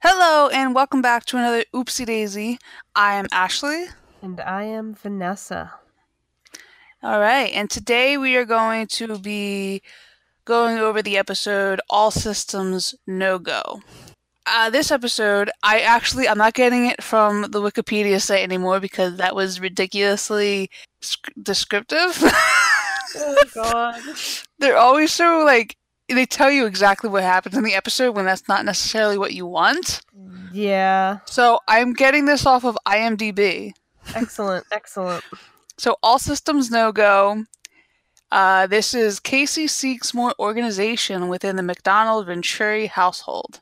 Hello and welcome back to another Oopsie Daisy. I am Ashley. And I am Vanessa. Alright, and today we are going to be going over the episode All Systems No Go. This episode, I'm not getting it from the Wikipedia site anymore because that was ridiculously descriptive. Oh god. They're always so they tell you exactly what happens in the episode when that's not necessarily what you want. Yeah. So I'm getting this off of IMDb. Excellent, excellent. So All Systems No Go. This is Casey seeks more organization within the McDonald Venturi household.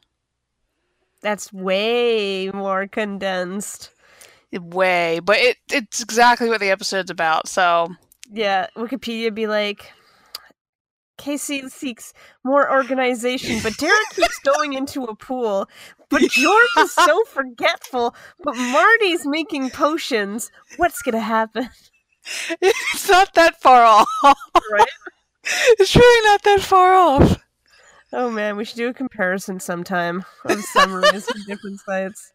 That's way more condensed. Way. But it's exactly what the episode's about, so... Yeah, Wikipedia be like... Casey seeks more organization, but Derek keeps going into a pool. But George is so forgetful, but Marty's making potions. What's going to happen? It's not that far off. Right? It's really not that far off. Oh man, we should do a comparison sometime of summaries from different sites.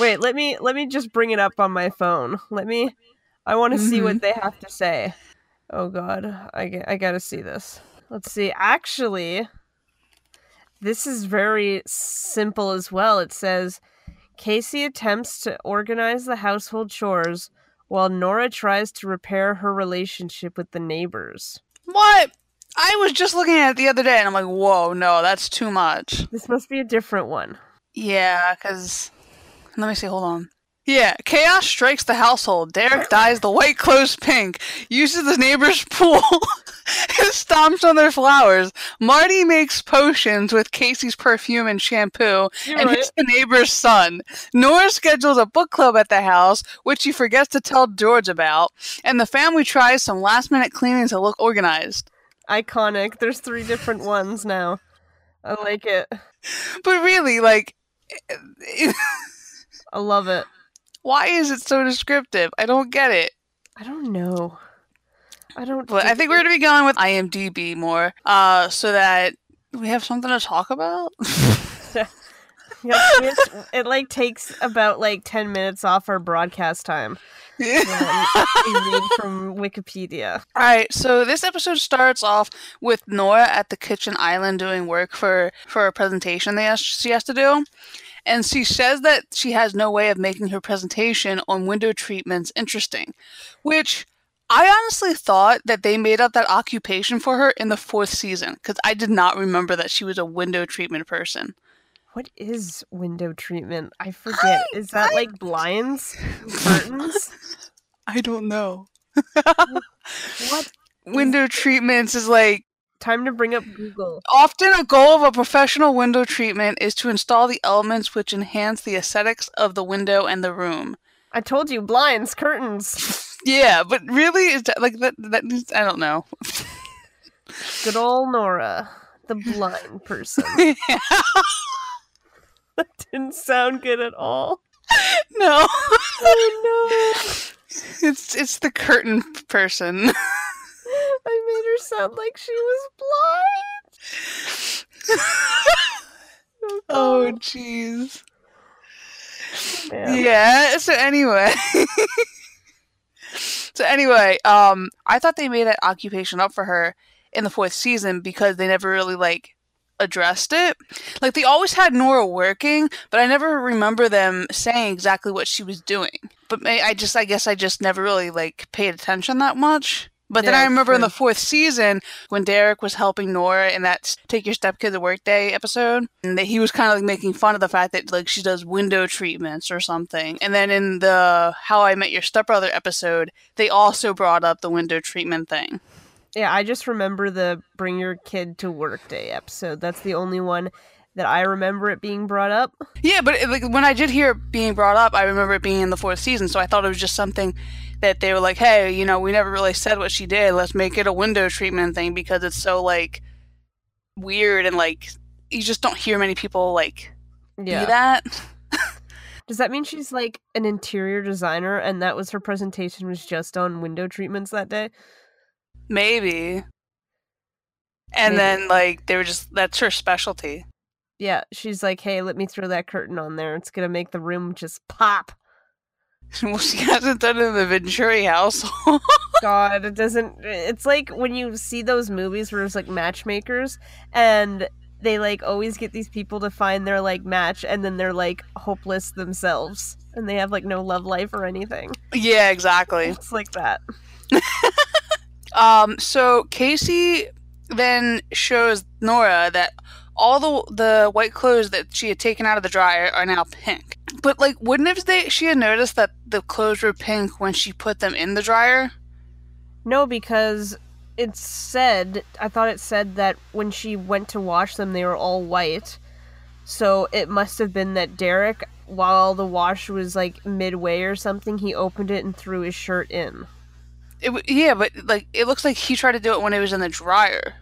Wait, let me just bring it up on my phone. I want to see what they have to say. Oh god, I gotta see this. Let's see. Actually, this is very simple as well. It says, Casey attempts to organize the household chores while Nora tries to repair her relationship with the neighbors. What? I was just looking at it the other day and I'm like, whoa, no, that's too much. This must be a different one. Yeah, because... Let me see, hold on. Yeah, chaos strikes the household. Derek dyes the white clothes pink, uses the neighbor's pool, and stomps on their flowers. Marty makes potions with Casey's perfume and shampoo, hits the neighbor's son. Nora schedules a book club at the house, which she forgets to tell George about, and the family tries some last-minute cleaning to look organized. Iconic. There's 3 different ones now. I like it. But really, I love it. Why is it so descriptive? I don't get it. I don't know. I think we're going to be going with IMDb more, so that we have something to talk about. It takes about 10 minutes off our broadcast time. From Wikipedia. All right, so this episode starts off with Nora at the kitchen island doing work for a presentation she has to do. And she says that she has no way of making her presentation on window treatments interesting, which I honestly thought that they made up that occupation for her in the 4th season, because I did not remember that she was a window treatment person. What is window treatment? I forget. Is that blinds? Curtains? I don't know. What? Window treatments is Time to bring up Google. Often a goal of a professional window treatment is to install the elements which enhance the aesthetics of the window and the room. I told you, blinds, curtains. Yeah, but really, is that, that I don't know. Good old Nora, the blind person. Yeah. That didn't sound good at all. No. Oh no. It's the curtain person. I made her sound like she was blind. Oh, jeez. Oh, yeah, so anyway, I thought they made that occupation up for her in the 4th season because they never really, addressed it. They always had Nora working, but I never remember them saying exactly what she was doing. But I guess I just never really, paid attention that much. But then I remember in the 4th season when Derek was helping Nora in that Take Your Stepkid to Work Day episode, and that he was kind of making fun of the fact that she does window treatments or something. And then in the How I Met Your Stepbrother episode, they also brought up the window treatment thing. Yeah, I just remember the Bring Your Kid to Work Day episode. That's the only one that I remember it being brought up. Yeah, but when I did hear it being brought up, I remember it being in the 4th season, so I thought it was just something that they were like, hey, we never really said what she did. Let's make it a window treatment thing because it's so, weird and, you just don't hear many people, do that. Does that mean she's, an interior designer and that was her presentation was just on window treatments that day? Maybe. And then, that's her specialty. Yeah, she's like, hey, let me throw that curtain on there. It's going to make the room just pop. Well, she hasn't done it in the Venturi household. God, it doesn't... It's like when you see those movies where it's like matchmakers and they like always get these people to find their like match and then they're like hopeless themselves and they have like no love life or anything. Yeah, exactly. It's like that. So Casey then shows Nora that all the white clothes that she had taken out of the dryer are now pink. But, like, wouldn't if she had noticed that the clothes were pink when she put them in the dryer? No, because I thought it said that when she went to wash them, they were all white. So it must have been that Derek, while the wash was, like, midway or something, he opened it and threw his shirt in. Yeah, but, like, it looks like he tried to do it when it was in the dryer.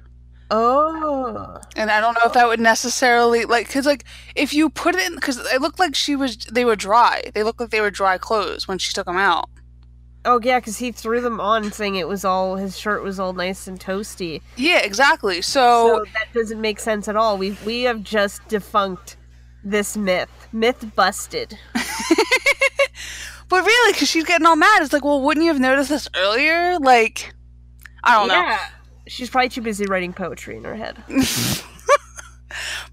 Oh. And I don't know if that would necessarily, like, because, like, if you put it in, because it looked like they were dry. They looked like they were dry clothes when she took them out. Oh, yeah, because he threw them on saying his shirt was all nice and toasty. Yeah, exactly. So that doesn't make sense at all. We have just defunct this myth. Myth busted. But really, because she's getting all mad. It's like, well, wouldn't you have noticed this earlier? Like, I don't know. Yeah. She's probably too busy writing poetry in her head.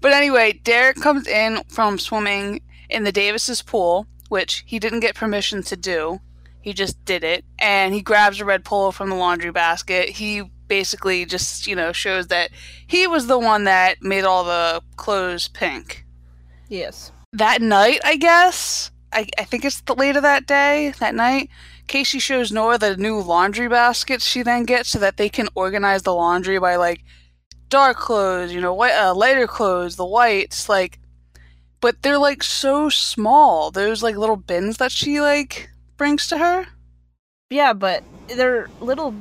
But anyway, Derek comes in from swimming in the Davis's pool, which he didn't get permission to do. He just did it. And he grabs a red polo from the laundry basket. He basically just, you know, shows that he was the one that made all the clothes pink. Yes. That night, I guess, I think it's later that day, that night, Casey shows Nora the new laundry baskets she then gets so that they can organize the laundry by, like, dark clothes, you know, white, lighter clothes, the whites, like, but they're, like, so small. Those, like, little bins that she, like, brings to her. Yeah, but they're little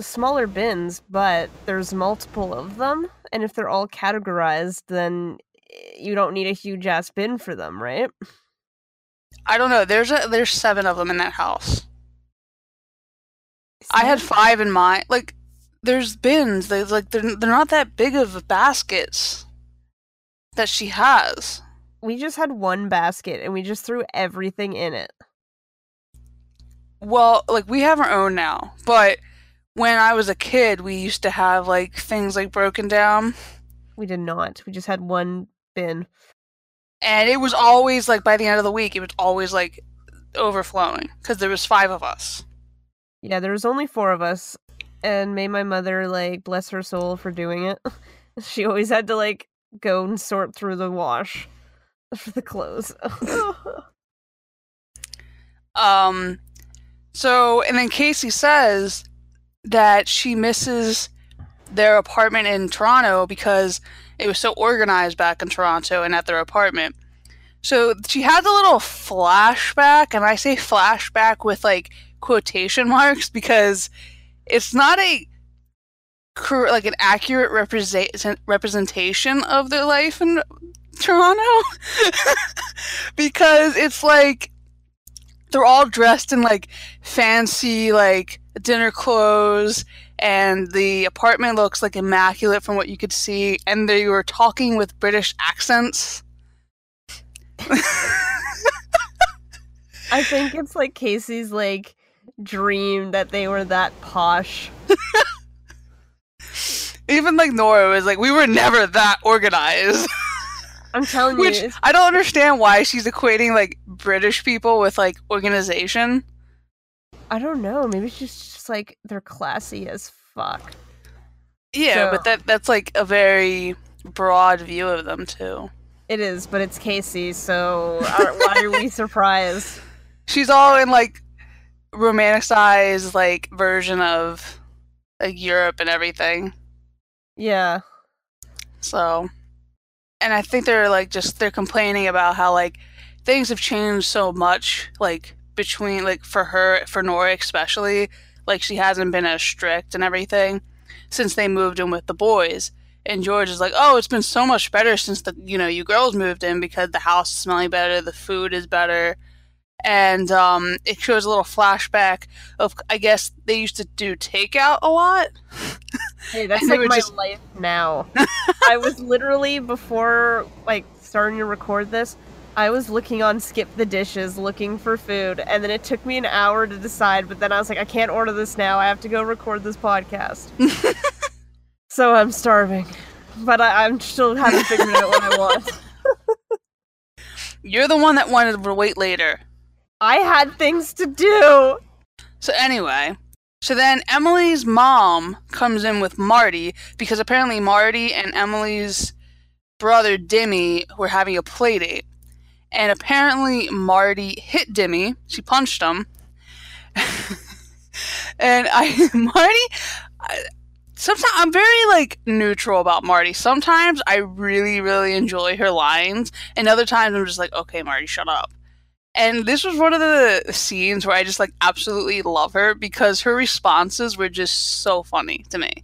smaller bins, but there's multiple of them, and if they're all categorized, then you don't need a huge-ass bin for them, right? I don't know. There's 7 of them in that house. I had 5 in mine. Like, there's bins. They like they're not that big of baskets that she has. We just had one basket and we just threw everything in it. Well, like, we have our own now, but when I was a kid, we used to have like things like broken down. We did not. We just had one bin. And it was always, like, by the end of the week, it was always, like, overflowing. Because there was 5 of us. Yeah, there was only 4 of us. And may my mother, like, bless her soul for doing it. She always had to, like, go and sort through the wash for the clothes. So, and then Casey says that she misses their apartment in Toronto because it was so organized back in Toronto and at their apartment. So she had a little flashback, and I say flashback with, like, quotation marks because it's not an accurate representation of their life in Toronto. Because it's, like, they're all dressed in, like, fancy, like, dinner clothes, and the apartment looks, like, immaculate from what you could see, and they were talking with British accents. I think it's, like, Casey's, like, dream that they were that posh. Even, like, Nora was like, we were never that organized. I'm telling you. Which, I don't understand why she's equating, like, British people with, like, organization. I don't know. Maybe she's just like, they're classy as fuck. Yeah, so, but that's like a very broad view of them too. It is, but it's Casey, so why are we surprised? She's all in, like, romanticized, like, version of, like, Europe and everything. Yeah. So, and I think they're, like, just, they're complaining about how, like, things have changed so much, like, between, like, for Nora especially, like, she hasn't been as strict and everything since they moved in with the boys. And George is like, oh, it's been so much better since you girls moved in because the house is smelling better, the food is better, And it shows a little flashback of, I guess, they used to do takeout a lot. Hey, that's like my life now. I was literally, before like starting to record this, I was looking on Skip the Dishes looking for food, and then it took me an hour to decide, but then I was like, I can't order this now. I have to go record this podcast. So I'm starving, but I'm still haven't figured out what I want. You're the one that wanted to wait later. I had things to do. So anyway, so then Emily's mom comes in with Marty, because apparently Marty and Emily's brother Dimmy were having a play date. And apparently Marty hit Dimmy. She punched him. And sometimes I'm very, like, neutral about Marty. Sometimes I really, really enjoy her lines, and other times I'm just like, okay, Marty, shut up. And this was one of the scenes where I just, like, absolutely love her, because her responses were just so funny to me.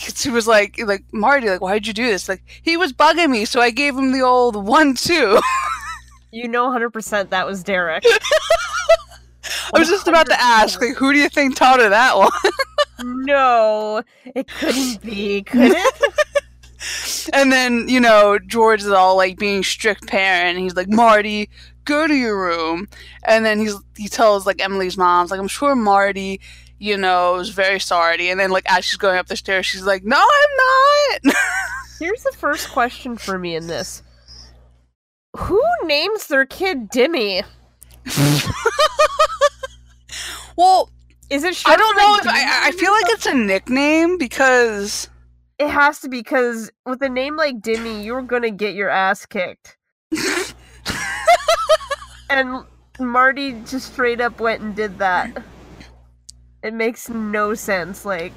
She was like, Marty, like, why'd you do this? Like, he was bugging me, so I gave him the old 1-2. You know 100% that was Derek. I was just about to ask, like, who do you think taught her that one? No, it couldn't be, could it? And then, you know, George is all, like, being strict parent, and he's like, Marty, go to your room. And then he tells, like, Emily's mom, like, I'm sure Marty, you know, is very sorry. And then, like, as she's going up the stairs, she's like, no, I'm not! Here's the first question for me in this. Who names their kid Dimmy? Well... Is it? I don't know. I feel like it's a nickname, because it has to be, because with a name like Dimmy, you're gonna get your ass kicked. And Marty just straight up went and did that. It makes no sense. Like,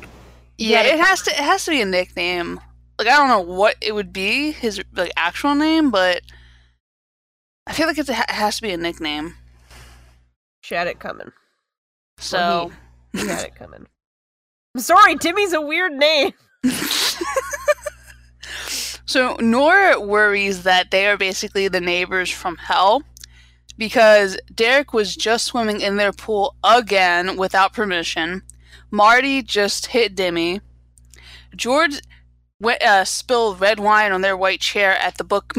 yeah, it has to be a nickname. Like, I don't know what it would be, his like actual name, but I feel like it has to be a nickname. She had it coming. So well, he had it coming. I'm sorry, Dimmy's a weird name. So Nora worries that they are basically the neighbors from hell, because Derek was just swimming in their pool again without permission. Marty just hit Dimmy. George spilled red wine on their white chair at the book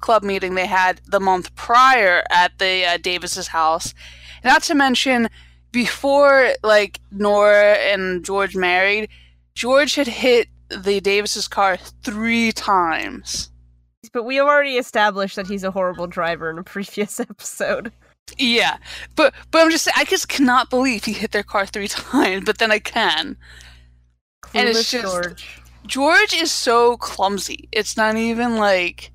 club meeting they had the month prior at the Davis's house. Not to mention, before, like, Nora and George married, George had hit the Davis's car 3 times. But we have already established that he's a horrible driver in a previous episode. Yeah, but I'm just saying, I just cannot believe he hit their car 3 times, but then I can. Clueless, and it's just, George is so clumsy. It's not even, like...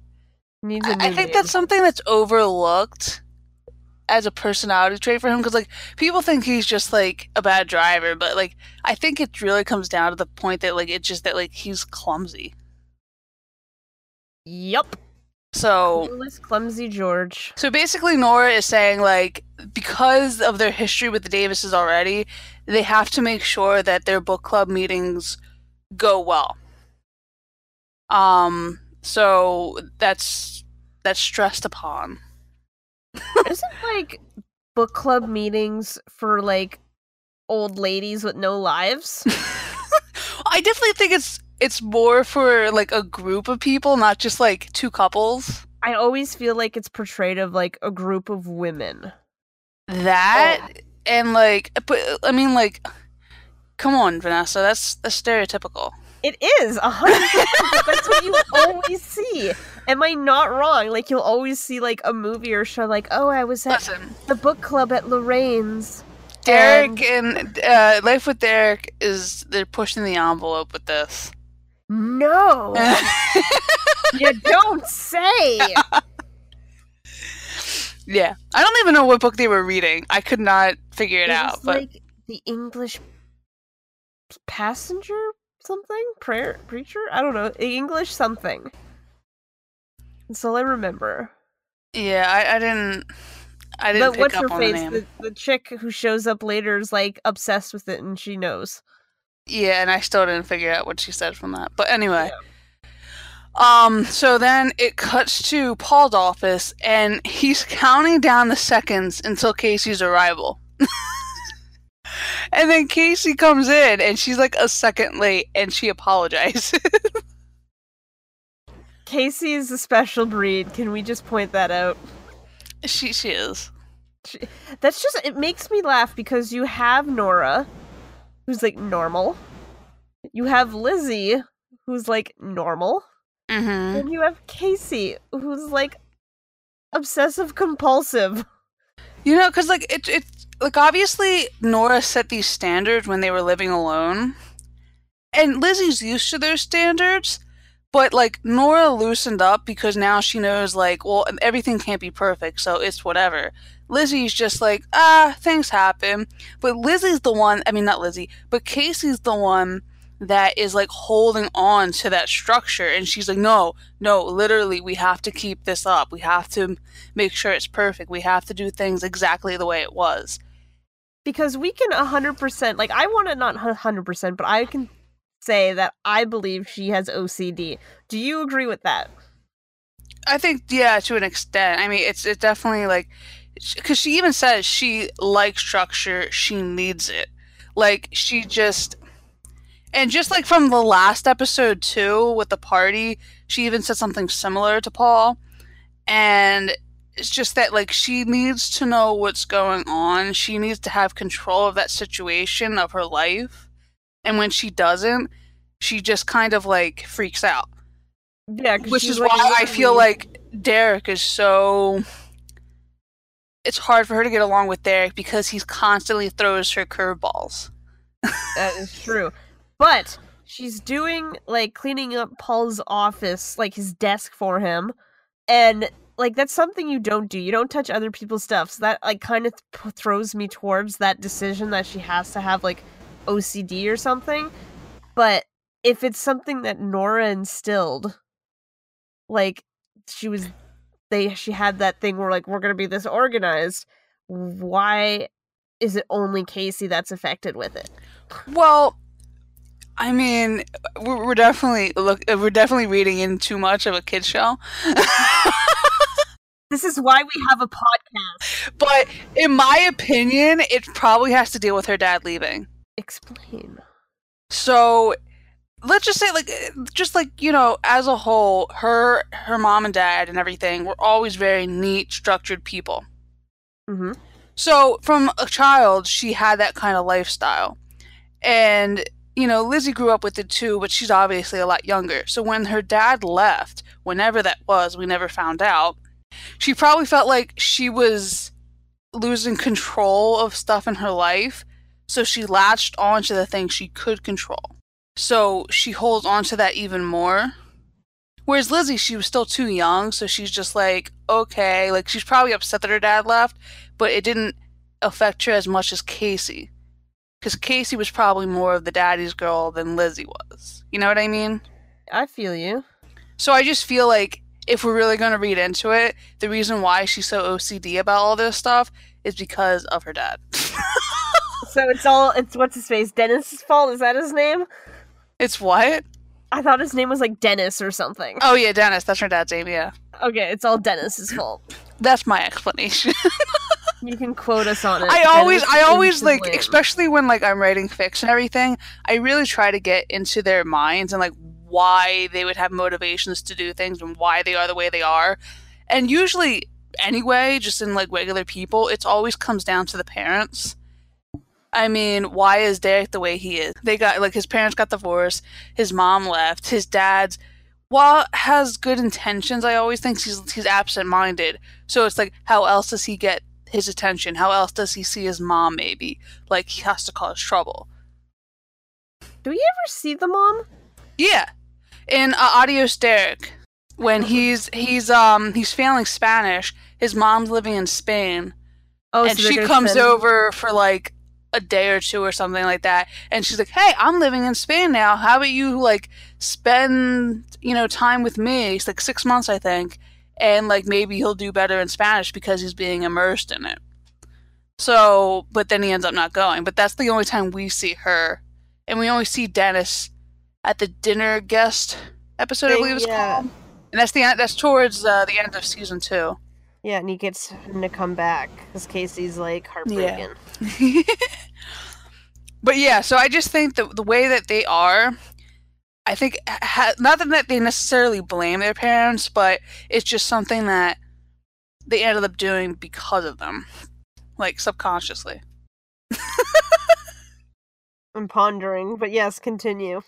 I think that's something that's overlooked as a personality trait for him, because, like, people think he's just, like, a bad driver, but, like, I think it really comes down to the point that, like, it's just that, like, he's clumsy. Yup. So... Clumsy George. So basically Nora is saying, like, because of their history with the Davises already, they have to make sure that their book club meetings go well. So that's stressed upon. Isn't, like, book club meetings for, like, old ladies with no lives? I definitely think it's more for, like, a group of people, not just, like, 2 couples. I always feel like it's portrayed of, like, a group of women. That, and, like, but, I mean, like, come on, Vanessa, that's stereotypical. It is, 100%. That's what you always see. Am I not wrong? Like, you'll always see, like, a movie or show, like, oh, I was at the book club at Lorraine's. Derek and Life with Derek they're pushing the envelope with this. No. You don't say. Yeah. I don't even know what book they were reading. I could not figure it out. But like, the English passenger something? Prayer? Preacher? I don't know. English something. That's all I remember. Yeah, I didn't pick up on the name. But what's her face? The chick who shows up later is, like, obsessed with it, and she knows. Yeah, and I still didn't figure out what she said from that. But anyway. Yeah. So then it cuts to Paul's office, and he's counting down the seconds until Casey's arrival. And then Casey comes in, and she's like a second late, and she apologizes. Casey is a special breed. Can we just point that out? She is. That's just, it makes me laugh because you have Nora, who's like normal. You have Lizzie, who's like normal. Mm-hmm. And you have Casey, who's like obsessive compulsive. You know, because like it's like obviously Nora set these standards when they were living alone, and Lizzie's used to their standards. But like Nora loosened up because now she knows, like, well, everything can't be perfect, so it's whatever. Lizzie's just like, things happen. But Lizzie's the one, I mean, not Lizzie, but Casey's the one that is like holding on to that structure, and she's like, no, literally, we have to keep this up. We have to make sure it's perfect. We have to do things exactly the way it was. Because we can 100%, like, I want to not 100%, but I can say that I believe she has OCD. Do you agree with that? I think, yeah, to an extent. I mean, it's definitely like, because she even says she likes structure, she needs it. Like, she just, and just like from the last episode too, with the party, she even said something similar to Paul. And it's just that, like, she needs to know what's going on. She needs to have control of that situation of her life. And when she doesn't, she just kind of, like, freaks out. Yeah, which is like, why I feel like Derek is so... It's hard for her to get along with Derek because he constantly throws her curveballs. That is true. But she's doing, like, cleaning up Paul's office, like, his desk for him. And, like, that's something you don't do. You don't touch other people's stuff. So that, like, kind of throws me towards that decision that she has to have, like, OCD or something. But if it's something that Nora instilled, like she had that thing where like we're gonna be this organized, why is it only Casey that's affected with it? Well, I mean, we're definitely reading in too much of a kid's show. This is why we have a podcast. But in my opinion, it probably has to deal with her dad leaving. Explain. So let's just say, like, you know, as a whole, her mom and dad and everything were always very neat, structured people. Mm-hmm. So from a child, she had that kind of lifestyle. And, you know, Lizzie grew up with it too, but she's obviously a lot younger. So when her dad left, whenever that was, we never found out, she probably felt like she was losing control of stuff in her life. So she latched onto the things she could control. So she holds onto that even more. Whereas Lizzie, she was still too young, so she's just like, okay, like she's probably upset that her dad left, but it didn't affect her as much as Casey. Because Casey was probably more of the daddy's girl than Lizzie was. You know what I mean? I feel you. So I just feel like if we're really going to read into it, the reason why she's so OCD about all this stuff is because of her dad. So it's what's his face? Dennis's fault? Is that his name? It's what? I thought his name was like Dennis or something. Oh yeah, Dennis. That's her dad's name, yeah. Okay, it's all Dennis's fault. That's my explanation. You can quote us on it. I always like, especially when like I'm writing fiction and everything, I really try to get into their minds and like why they would have motivations to do things and why they are the way they are. And usually anyway, just in like regular people, it always comes down to the parents. I mean, why is Derek the way he is? They got, like, his parents got divorced, his mom left, his dad's, while has good intentions, I always think he's absent-minded. So it's like, how else does he get his attention? How else does he see his mom, maybe? Like, he has to cause trouble. Do we ever see the mom? Yeah. In Adios Derek, when he's failing Spanish, his mom's living in Spain, and she comes over for, like, a day or two or something like that, and she's like, hey, I'm living in Spain now, how about you like spend, you know, time with me? It's like 6 months, I think, and like maybe he'll do better in Spanish because he's being immersed in it. So but then he ends up not going, but that's the only time we see her, and we only see Dennis at the dinner guest episode, I believe it's called. And that's the end, that's towards the end of season 2. Yeah, and he gets him to come back because Casey's like heartbroken. Yeah. But yeah, so I just think the way that they are, I think not that they necessarily blame their parents, but it's just something that they ended up doing because of them, like subconsciously. I'm pondering, but yes, continue.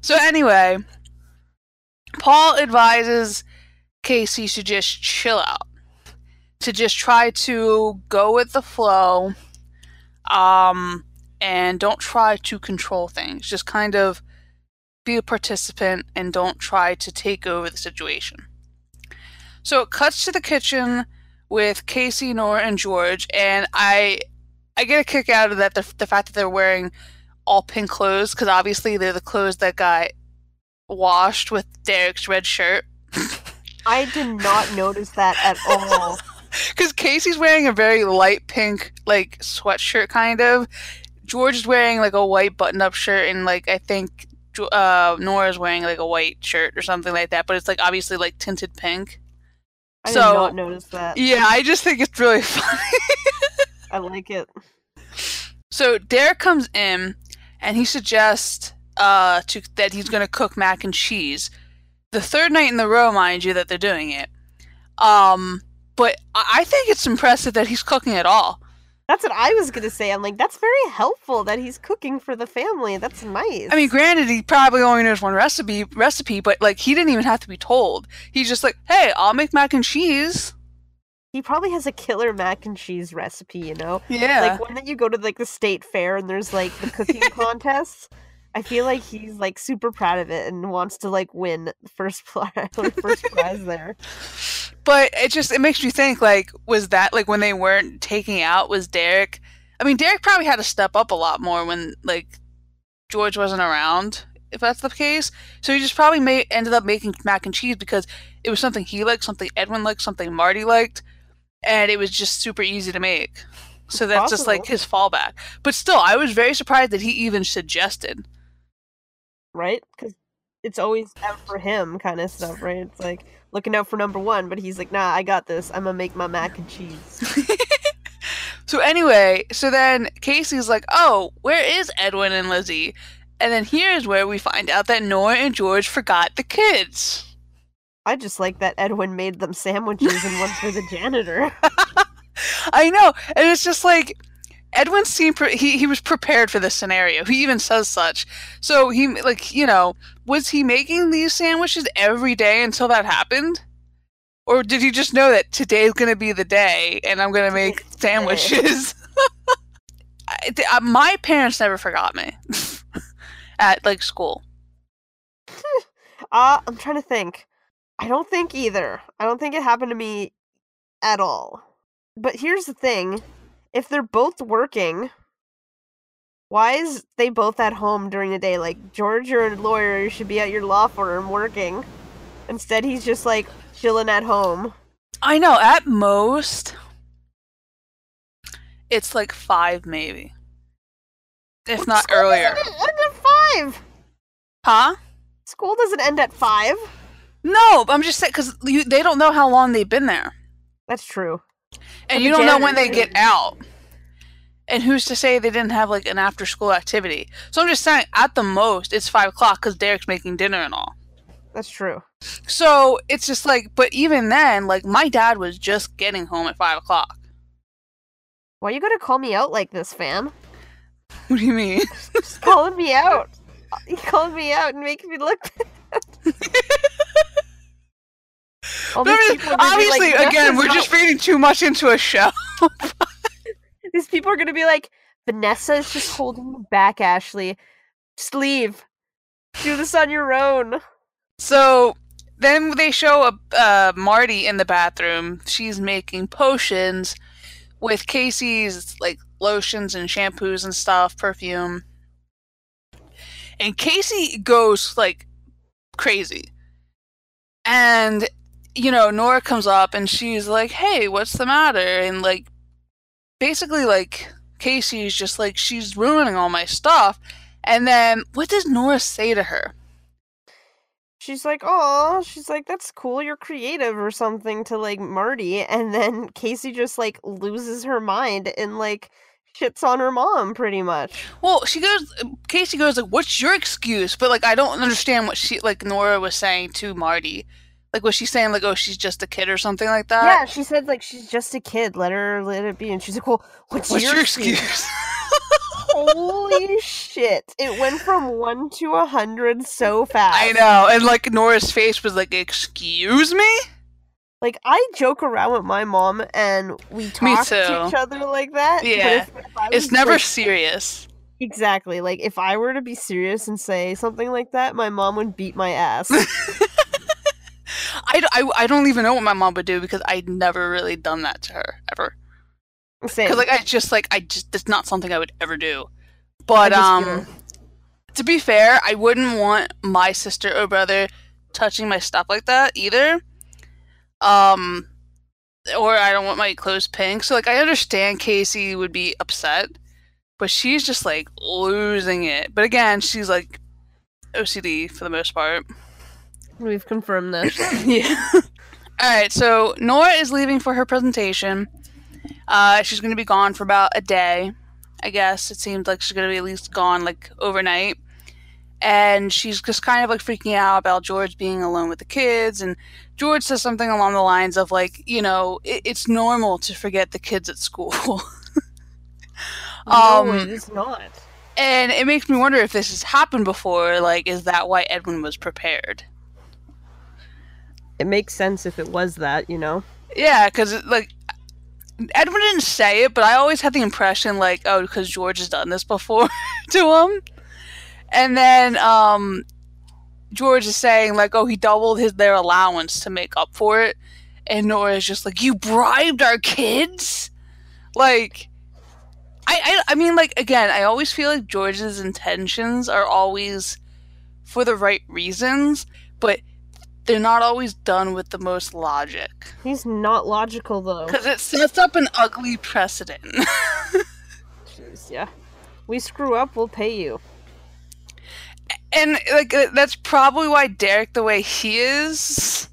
So anyway, Paul advises Casey to just chill out, to just try to go with the flow. And don't try to control things. Just kind of be a participant and don't try to take over the situation. So it cuts to the kitchen with Casey, Nora, and George. And I get a kick out of that, the fact that they're wearing all pink clothes. Because obviously they're the clothes that got washed with Derek's red shirt. I did not notice that at all. Because Casey's wearing a very light pink like sweatshirt kind of. George is wearing, like, a white button-up shirt, and, like, I think Nora's wearing, like, a white shirt or something like that, but it's, like, obviously, like, tinted pink. I did not notice that. Yeah, I just think it's really funny. I like it. So, Derek comes in, and he suggests that he's going to cook mac and cheese. The third night in a row, mind you, that they're doing it. But I think it's impressive that he's cooking at all. That's what I was going to say. I'm like, that's very helpful that he's cooking for the family. That's nice. I mean, granted, he probably only knows one recipe, but, like, he didn't even have to be told. He's just like, hey, I'll make mac and cheese. He probably has a killer mac and cheese recipe, you know? Yeah. Like, one that you go to, like, the state fair and there's, like, the cooking contests. I feel like he's, like, super proud of it and wants to, like, win the first prize there. But it makes you think, like, was that, like, when they weren't taking out, was Derek... I mean, Derek probably had to step up a lot more when, like, George wasn't around, if that's the case. So he just probably ended up making mac and cheese because it was something he liked, something Edwin liked, something Marty liked, and it was just super easy to make. So that's just, like, his fallback. But still, I was very surprised that he even suggested. Right? Because it's always out for him kind of stuff, right? It's like... looking out for number one, but he's like, nah, I got this. I'm gonna make my mac and cheese. So anyway, so then Casey's like, oh, where is Edwin and Lizzie? And then here's where we find out that Nora and George forgot the kids. I just like that Edwin made them sandwiches and one for the janitor. I know. And it's just like, Edwin seemed, he was prepared for this scenario. He even says such. So he, like, you know, was he making these sandwiches every day until that happened? Or did he just know that today's going to be the day and I'm going to make sandwiches? My parents never forgot me at, like, school. I'm trying to think. I don't think either. I don't think it happened to me at all. But here's the thing. If they're both working, why is they both at home during the day? Like, George, you're a lawyer, you should be at your law firm working. Instead, he's just, like, chilling at home. I know, at most, it's, like, 5, maybe. If well, not earlier. School doesn't end at 5! Huh? School doesn't end at 5? No, I'm just saying, because they don't know how long they've been there. That's true. And you don't know when they get out. And who's to say they didn't have, like, an after-school activity? So I'm just saying, at the most, it's 5 o'clock because Derek's making dinner and all. That's true. So it's just like, but even then, like, my dad was just getting home at 5 o'clock. Why you gonna call me out like this, fam? What do you mean? Just calling me out. You called me out and making me look bad. Obviously, like, again, we're just reading too much into a show. These people are going to be like, Vanessa is just holding you back, Ashley. Just leave. Do this on your own. So then they show up Marty in the bathroom. She's making potions with Casey's, like, lotions and shampoos and stuff, perfume. And Casey goes, like, crazy. And... you know, Nora comes up and she's like, hey, what's the matter? And, like, basically, like, Casey's just like, she's ruining all my stuff. And then, what does Nora say to her? she's like, oh, she's like, that's cool, you're creative or something to, like, Marty. And then Casey just, like, loses her mind and, like, shits on her mom, pretty much. Well, she goes, Casey goes, like, what's your excuse? But, like, I don't understand what she, like, Nora was saying to Marty. Like, was she saying, like, oh, she's just a kid or something like that? Yeah, she said, like, she's just a kid, let it be. And she's like, well, what's your excuse? Holy shit. It went from 1 to 100 so fast. I know. And, like, Nora's face was like, excuse me? Like, I joke around with my mom, and we talk to each other like that. Yeah. But if it's never, like, serious. Exactly. Like, if I were to be serious and say something like that, my mom would beat my ass. I don't even know what my mom would do, because I'd never really done that to her, ever. Because, like, I just, it's not something I would ever do. But, to be fair, I wouldn't want my sister or brother touching my stuff like that, either. Or I don't want my clothes pink. So, like, I understand Casey would be upset, but she's just, like, losing it. But again, she's, like, OCD for the most part. We've confirmed this. Yeah. Alright, so Nora is leaving for her presentation. She's going to be gone for about a day, I guess. It seems like she's going to be at least gone, like, overnight. And she's just kind of, like, freaking out about George being alone with the kids. And George says something along the lines of, like, you know, it's normal to forget the kids at school. No, it's not. And it makes me wonder if this has happened before. Like, is that why Edwin was prepared? It makes sense if it was that, you know? Yeah, because, like, Edwin didn't say it, but I always had the impression, like, oh, because George has done this before to him. And then George is saying, like, oh, he doubled their allowance to make up for it. And Nora's just like, you bribed our kids? Like, I mean, like, again, I always feel like George's intentions are always for the right reasons, but they're not always done with the most logic. He's not logical, though. Because it sets up an ugly precedent. Jeez, yeah. We screw up, we'll pay you. And, like, that's probably why Derek, the way he is...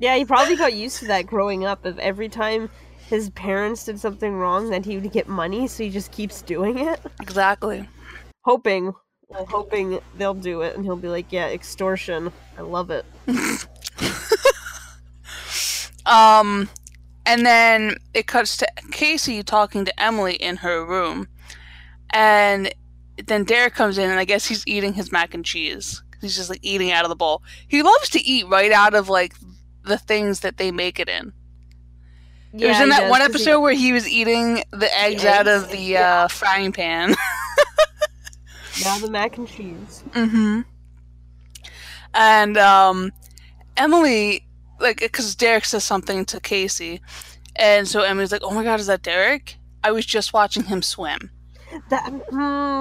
Yeah, he probably got used to that growing up, of every time his parents did something wrong, that he would get money, so he just keeps doing it. Exactly. Hoping they'll do it, and he'll be like, yeah, extortion. I love it. And then it cuts to Casey talking to Emily in her room. And then Derek comes in, and I guess he's eating his mac and cheese. He's just, like, eating out of the bowl. He loves to eat right out of, like, the things that they make it in. Yeah, it was in that one episode where he was eating the eggs out of the frying pan. Now the mac and cheese. Mm-hmm. And Emily, like, because Derek says something to Casey, and so Emily's like, oh my god, is that Derek? I was just watching him swim.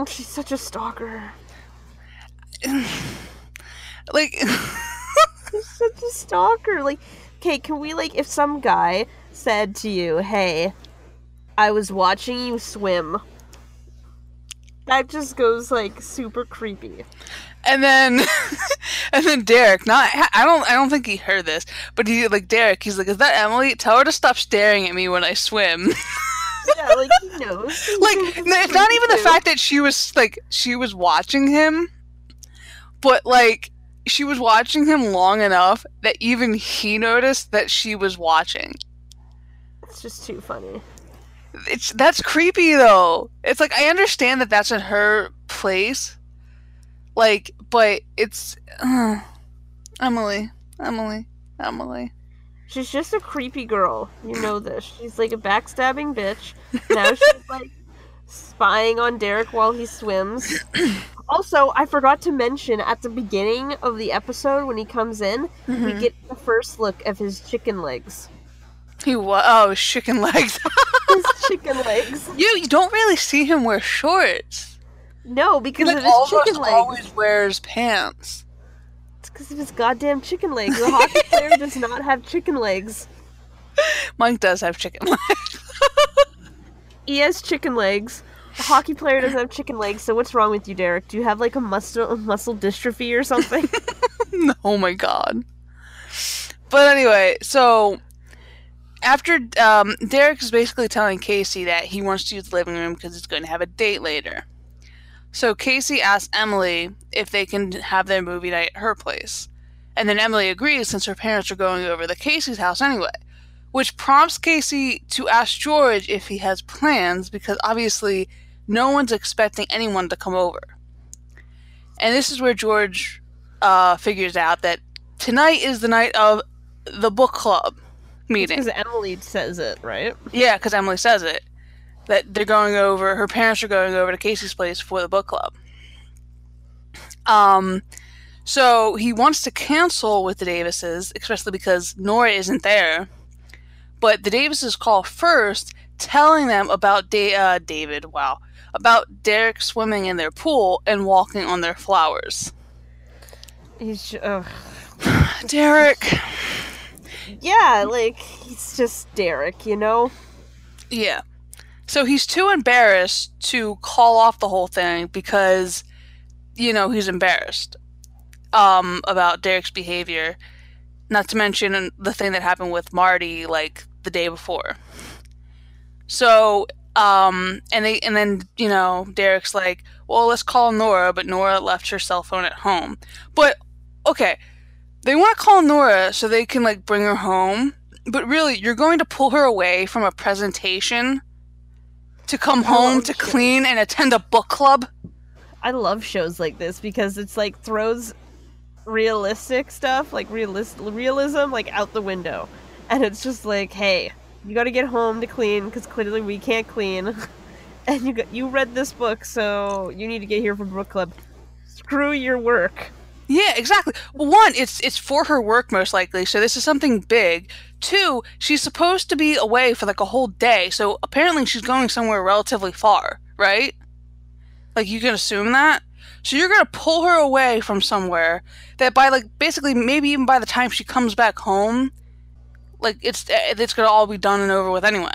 She's such a stalker. Like, she's such a stalker. Like, okay, can we, like, if some guy said to you, hey, I was watching you swim, that just goes, like, super creepy. And then, Derek, I don't think he heard this, but he, like, Derek, he's like, is that Emily? Tell her to stop staring at me when I swim. Yeah, like, he knows. Like, it's not even the fact that she was, like, she was watching him, but, like, she was watching him long enough that even he noticed that she was watching. It's just too funny. That's creepy, though. It's like, I understand that that's in her place, like, but it's Emily. She's just a creepy girl. You know this. She's like a backstabbing bitch. Now she's like spying on Derek while he swims. Also, I forgot to mention at the beginning of the episode when he comes in, we get the first look of his chicken legs. Chicken legs. His chicken legs. You don't really see him wear shorts. No, because of his chicken legs. He always wears pants. It's because of his goddamn chicken legs. The hockey player does not have chicken legs. Mike does have chicken legs. He has chicken legs. The hockey player doesn't have chicken legs, so what's wrong with you, Derek? Do you have, like, a muscle dystrophy or something? Oh my god. But anyway, so after Derek is basically telling Casey that he wants to use the living room because he's going to have a date later. So Casey asks Emily if they can have their movie night at her place. And then Emily agrees since her parents are going over to Casey's house anyway. Which prompts Casey to ask George if he has plans because obviously no one's expecting anyone to come over. And this is where George figures out that tonight is the night of the book club meeting. Because Emily says it, right? Yeah, because Emily says it. That they're going over, her parents are going over to Casey's place for the book club. So he wants to cancel with the Davises, especially because Nora isn't there. But the Davises call first, telling them about about Derek swimming in their pool and walking on their flowers. He's Derek. Yeah, like, he's just Derek, you know? Yeah. So he's too embarrassed to call off the whole thing because, you know, he's embarrassed about Derek's behavior. Not to mention the thing that happened with Marty, like, the day before. So, and then, you know, Derek's like, well, let's call Nora, but Nora left her cell phone at home. But, okay, they want to call Nora so they can, like, bring her home, but really, you're going to pull her away from a presentation to come home to clean and attend a book club? I love shows like this because it's, like, throws realistic stuff, like realism, like, out the window, and it's just like, hey, you gotta get home to clean because clearly we can't clean, and you read this book, so you need to get here from book club. Screw your work. Yeah, exactly. Well, one, it's for her work most likely, so this is something big. Two, she's supposed to be away for like a whole day, so apparently she's going somewhere relatively far, right? Like, you can assume that. So you're going to pull her away from somewhere that by, like, basically maybe even by the time she comes back home, like, it's going to all be done and over with anyway.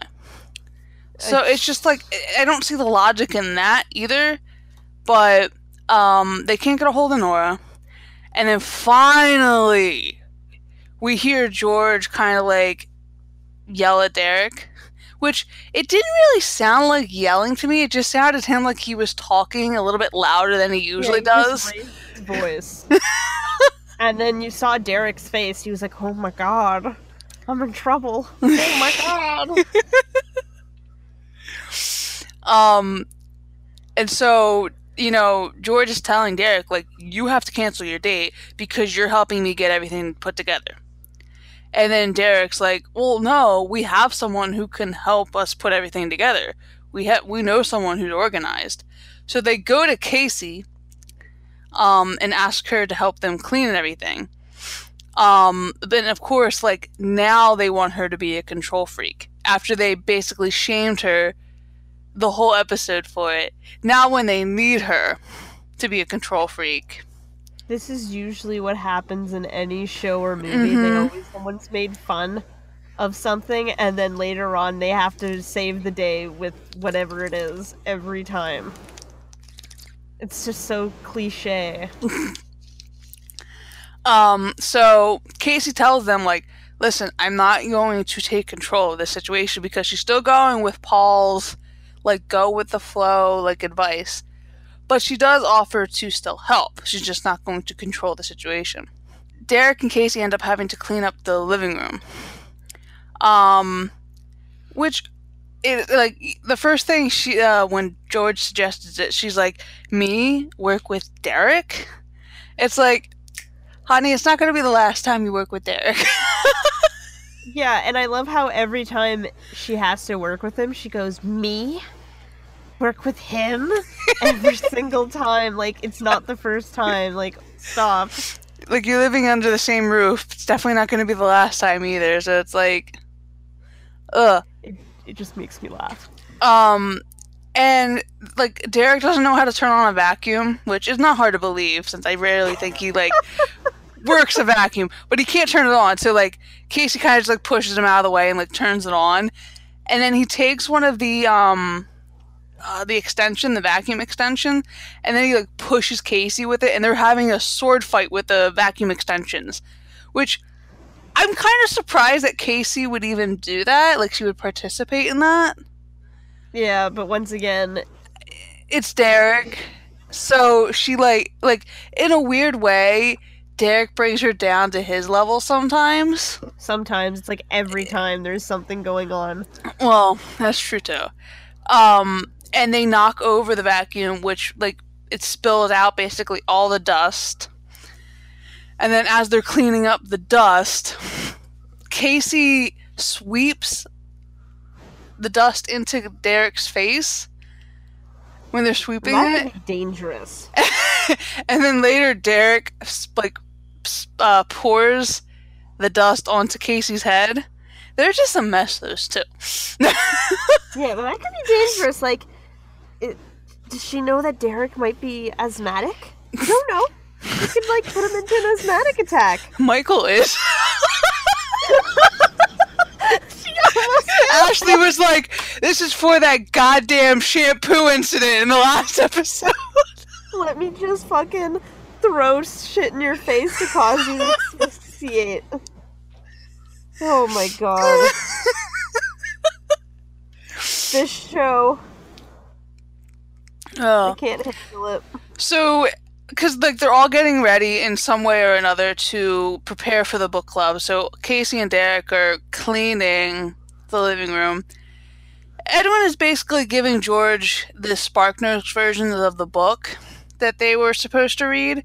So it's just, like, I don't see the logic in that either, but they can't get a hold of Nora. And then finally, we hear George kind of, like, yell at Derek, which it didn't really sound like yelling to me. It just sounded him like he was talking a little bit louder than he usually does. He raised his voice. And then you saw Derek's face. He was like, oh my god, I'm in trouble. Oh my god. And so, you know, George is telling Derek, like, you have to cancel your date because you're helping me get everything put together. And then Derek's like, well, no, we have someone who can help us put everything together. We know someone who's organized. So they go to Casey and ask her to help them clean and everything. Then, of course, like, now they want her to be a control freak. After they basically shamed her the whole episode for it. Now when they need her to be a control freak. This is usually what happens in any show or movie. Mm-hmm. Someone's made fun of something, and then later on they have to save the day with whatever it is every time. It's just so cliche. So Casey tells them, like, listen, I'm not going to take control of this situation because she's still going with Paul's, like, go with the flow, like, advice. But she does offer to still help. She's just not going to control the situation. Derek and Casey end up having to clean up the living room. Which, the first thing she, when George suggested it, she's like, me? Work with Derek? It's like, honey, it's not going to be the last time you work with Derek. Yeah, and I love how every time she has to work with him, she goes, me? Work with him every single time. Like, it's not the first time. Like, stop. Like, you're living under the same roof. It's definitely not going to be the last time either. So it's like, ugh. It just makes me laugh. And, like, Derek doesn't know how to turn on a vacuum, which is not hard to believe since I rarely think he, like, works a vacuum. But he can't turn it on. So, like, Casey kind of just, like, pushes him out of the way and, like, turns it on. And then he takes one of the, the extension, the vacuum extension, and then he like pushes Casey with it, and they're having a sword fight with the vacuum extensions, which I'm kind of surprised that Casey would even do that, like she would participate in that. Yeah, but once again, it's Derek. So she like in a weird way, Derek brings her down to his level sometimes. Sometimes. It's like every time there's something going on. Well, that's true too. And they knock over the vacuum, which like it spills out basically all the dust. And then as they're cleaning up the dust, Casey sweeps the dust into Derek's face when they're sweeping that it. That's dangerous. And then later, Derek like pours the dust onto Casey's head. They're just a mess, those two. Yeah, but that could be dangerous. Like, does she know that Derek might be asthmatic? I don't know. You could, like, put him into an asthmatic attack. Michael is. Ashley was like, this is for that goddamn shampoo incident in the last episode. Let me just fucking throw shit in your face to cause you to asphyxiate. Oh my god. This show. Oh. I can't handle it. So... because, like, they're all getting ready in some way or another to prepare for the book club. So Casey and Derek are cleaning the living room. Edwin is basically giving George the SparkNotes versions of the book that they were supposed to read.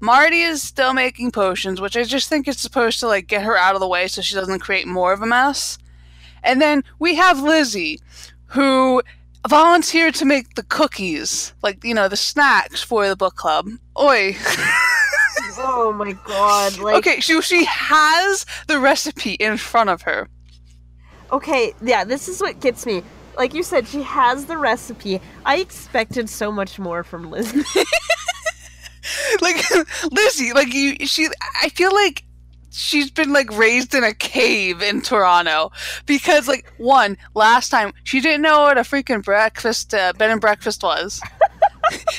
Marty is still making potions, which I just think is supposed to, like, get her out of the way so she doesn't create more of a mess. And then we have Lizzie, who... volunteered to make the cookies, like, you know, the snacks for the book club. Oi. Oh my god. Like, okay, she has the recipe in front of her. Okay, yeah, this is what gets me. Like you said, she has the recipe. I expected so much more from Lizzie. Like, Lizzie, like, I feel like she's been, like, raised in a cave in Toronto because, like, one, last time she didn't know what a freaking bed and breakfast was.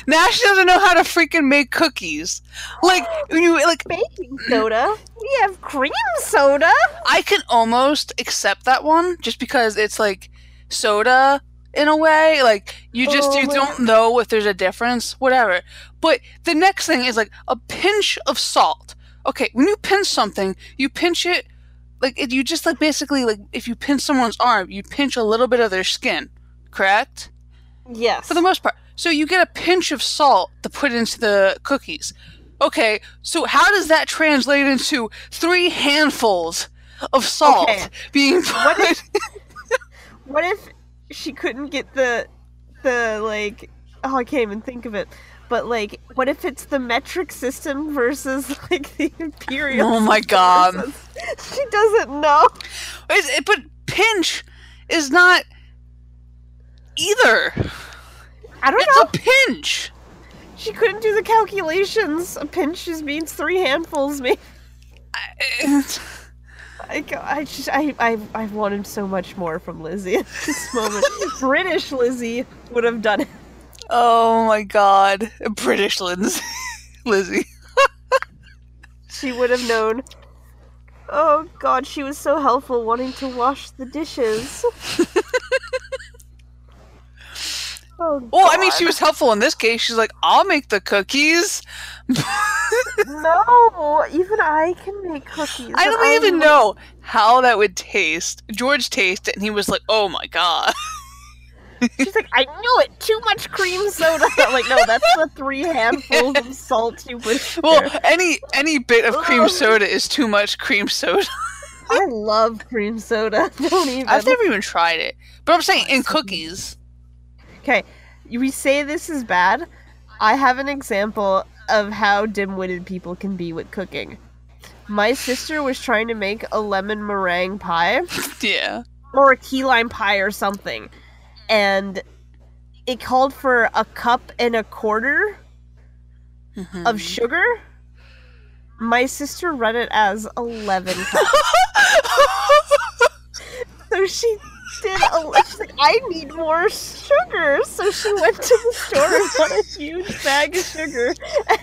Now she doesn't know how to freaking make cookies. Like, when you, like... baking soda. We have cream soda. I can almost accept that one just because it's, like, soda in a way. Like, you don't know if there's a difference. Whatever. But the next thing is, like, a pinch of salt. Okay, when you pinch something, you pinch it, like, you just, like, basically, like, if you pinch someone's arm, you pinch a little bit of their skin, correct? Yes. For the most part. So you get a pinch of salt to put into the cookies. Okay, so how does that translate into 3 handfuls of salt being put? What if she couldn't get the, like, oh, I can't even think of it. But, like, what if it's the metric system versus, like, the imperial system? Oh, my God. She doesn't know. But pinch is not either. I don't know. It's a pinch. She couldn't do the calculations. A pinch just means 3 handfuls, maybe. I wanted so much more from Lizzie at this moment. British Lizzie would have done it. Oh my god. British Lizzie. She would have known. Oh god, she was so helpful wanting to wash the dishes. Oh, well, I mean, she was helpful in this case. She's like, I'll make the cookies. No, even I can make cookies. I don't even know how that would taste. George tasted it and he was like, oh my god. She's like, I knew it! Too much cream soda! I'm like, no, that's the 3 handfuls of salt you put. Well, any bit of cream soda is too much cream soda. I love cream soda. Don't even. I've never even tried it. But I'm saying, in cookies. Okay, we say this is bad. I have an example of how dim-witted people can be with cooking. My sister was trying to make a lemon meringue pie. Yeah. Or a key lime pie or something. And it called for 1.25 cups of sugar. My sister read it as 11 cups. So she did. She's like, I need more sugar. So she went to the store and bought a huge bag of sugar and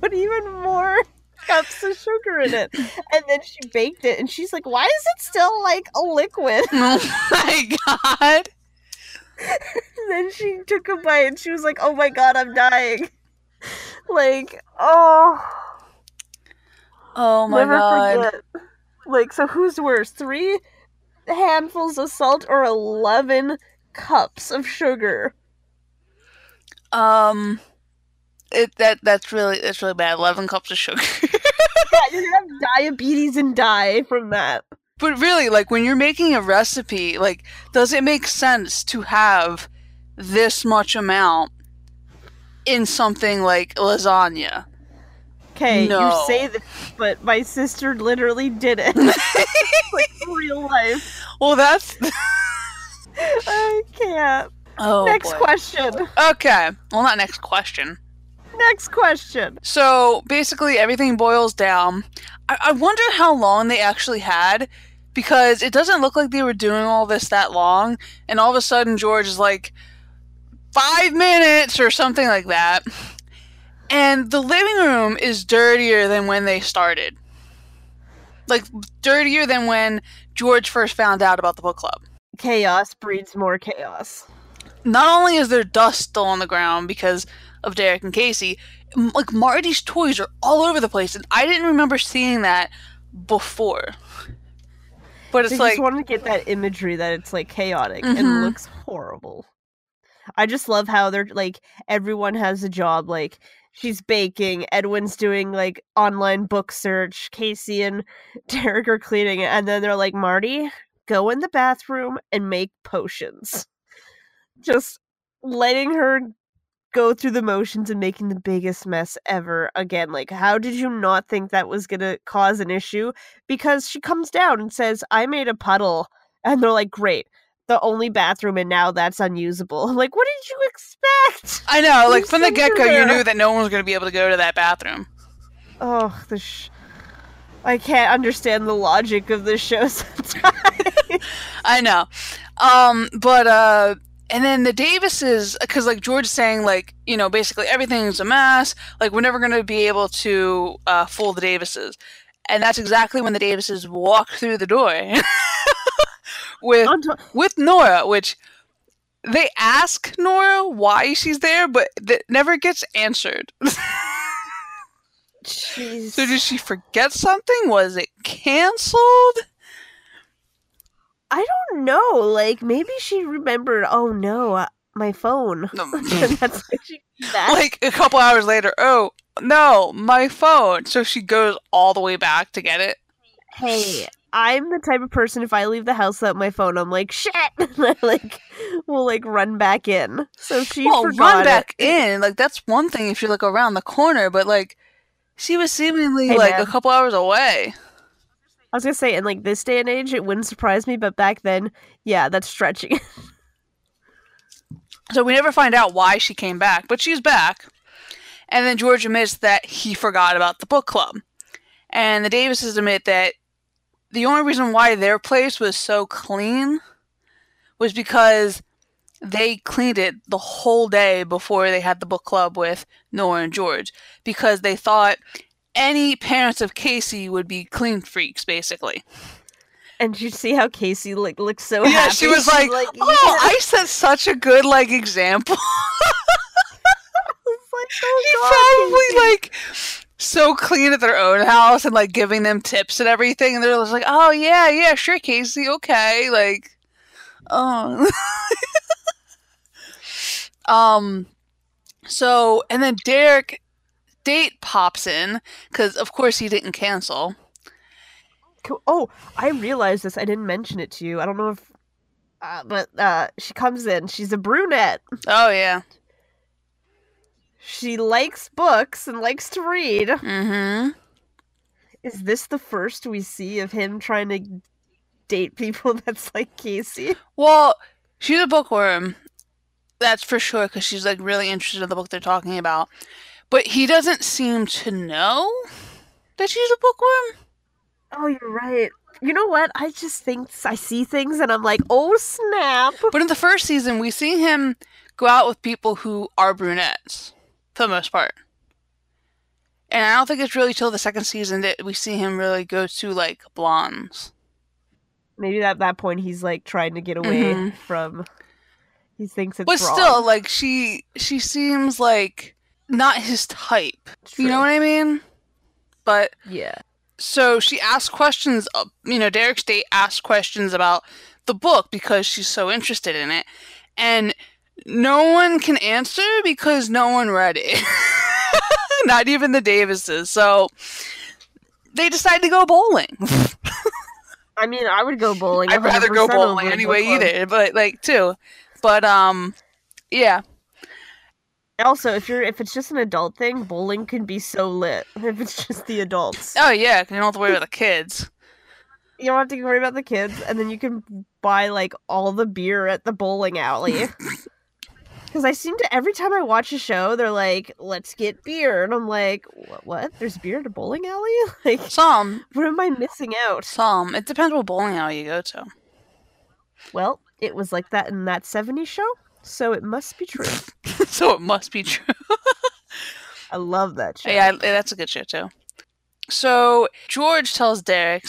put even more cups of sugar in it. And then she baked it and she's like, why is it still like a liquid? Oh my god. Then she took a bite and she was like, oh my god, I'm dying. Like, oh my god. Never forget. Like, so who's worse? 3 handfuls of salt or 11 cups of sugar? That's really bad. 11 cups of sugar. Yeah, you're gonna have diabetes and die from that. But really, like, when you're making a recipe, like, does it make sense to have this much amount in something like lasagna? Okay, no. You say this, but my sister literally did it. Like, real life. Well, that's... I can't. Oh, next boy. Question. Okay. Well, not next question. Next question. So, basically, everything boils down. I wonder how long they actually had, because it doesn't look like they were doing all this that long, and all of a sudden, George is like, 5 minutes or something like that. And the living room is dirtier than when they started. Like, dirtier than when George first found out about the book club. Chaos breeds more chaos. Not only is there dust still on the ground because of Derek and Casey, like, Marty's toys are all over the place, and I didn't remember seeing that before. But it's like... I just wanted to get that imagery that it's, like, chaotic and looks horrible. I just love how they're, like, everyone has a job, like... She's baking, Edwin's doing, like, online book search, Casey and Derek are cleaning it, and then they're like, Marty, go in the bathroom and make potions. Just letting her go through the motions and making the biggest mess ever again. Like, how did you not think that was gonna cause an issue? Because she comes down and says, I made a puddle, and they're like, great. The only bathroom, and now that's unusable. I'm like, what did you expect? I know, like, from the get-go, you knew that no one was going to be able to go to that bathroom. Oh, I can't understand the logic of this show sometimes. I know. And then the Davises, because, like, George's saying, like, you know, basically everything's a mess. Like, we're never going to be able to fool the Davises. And that's exactly when the Davises walk through the door. With Nora, which they ask Nora why she's there, but that never gets answered. Jeez. So did she forget something? Was it canceled? I don't know. Like, maybe she remembered, oh no, my phone. That's why she did that. Like, a couple hours later, oh no, my phone. So she goes all the way back to get it. Hey. I'm the type of person, if I leave the house without my phone, I'm like, shit! I, like, will, like, run back in. So she forgot run back in. Like, that's one thing if you look around the corner, but, like, she was seemingly, a couple hours away. I was gonna say, in, like, this day and age, it wouldn't surprise me, but back then, yeah, that's stretching. So we never find out why she came back, but she's back. And then George admits that he forgot about the book club. And the Davises admit that the only reason why their place was so clean was because they cleaned it the whole day before they had the book club with Nora and George, because they thought any parents of Casey would be clean freaks, basically. And you see how Casey, like, looked so happy. Yeah, she was like, oh, I set such a good, like, example. Like, oh, she probably, like... so clean at their own house and, like, giving them tips and everything, and they're just like, oh yeah, sure, Casey, okay, like, oh. So, and then Derek date pops in, because of course he didn't cancel. Oh, I realized this, I didn't mention it to you, I don't know if but she comes in, she's a brunette. Oh yeah. She likes books and likes to read. Mm-hmm. Is this the first we see of him trying to date people that's like Casey? Well, she's a bookworm. That's for sure, because she's, like, really interested in the book they're talking about. But he doesn't seem to know that she's a bookworm. Oh, you're right. You know what? I just think I see things and I'm like, oh, snap. But in the first season, we see him go out with people who are brunettes for the most part. And I don't think it's really till the second season that we see him really go to, like, blondes. Maybe at that point he's, like, trying to get away from... He thinks it's wrong. But still, like, she seems like not his type. You know what I mean? But... yeah. So she asks questions, you know, Derek's date asks questions about the book because she's so interested in it. And no one can answer because no one read it. Not even the Davises. So they decide to go bowling. I mean, I would go bowling. I'd rather go bowling anyway either, but like too. But yeah. Also, if it's just an adult thing, bowling can be so lit. If it's just the adults. Oh yeah, because you don't have to worry about the kids. You don't have to worry about the kids, and then you can buy like all the beer at the bowling alley. Because I seem to every time I watch a show, they're like, "Let's get beer," and I'm like, "What? There's beer at a bowling alley? Like, some? What am I missing out? Some. It depends what bowling alley you go to." Well, it was like that in that '70s show. So it must be true. I love that show. Yeah, that's a good show, too. So George tells Derek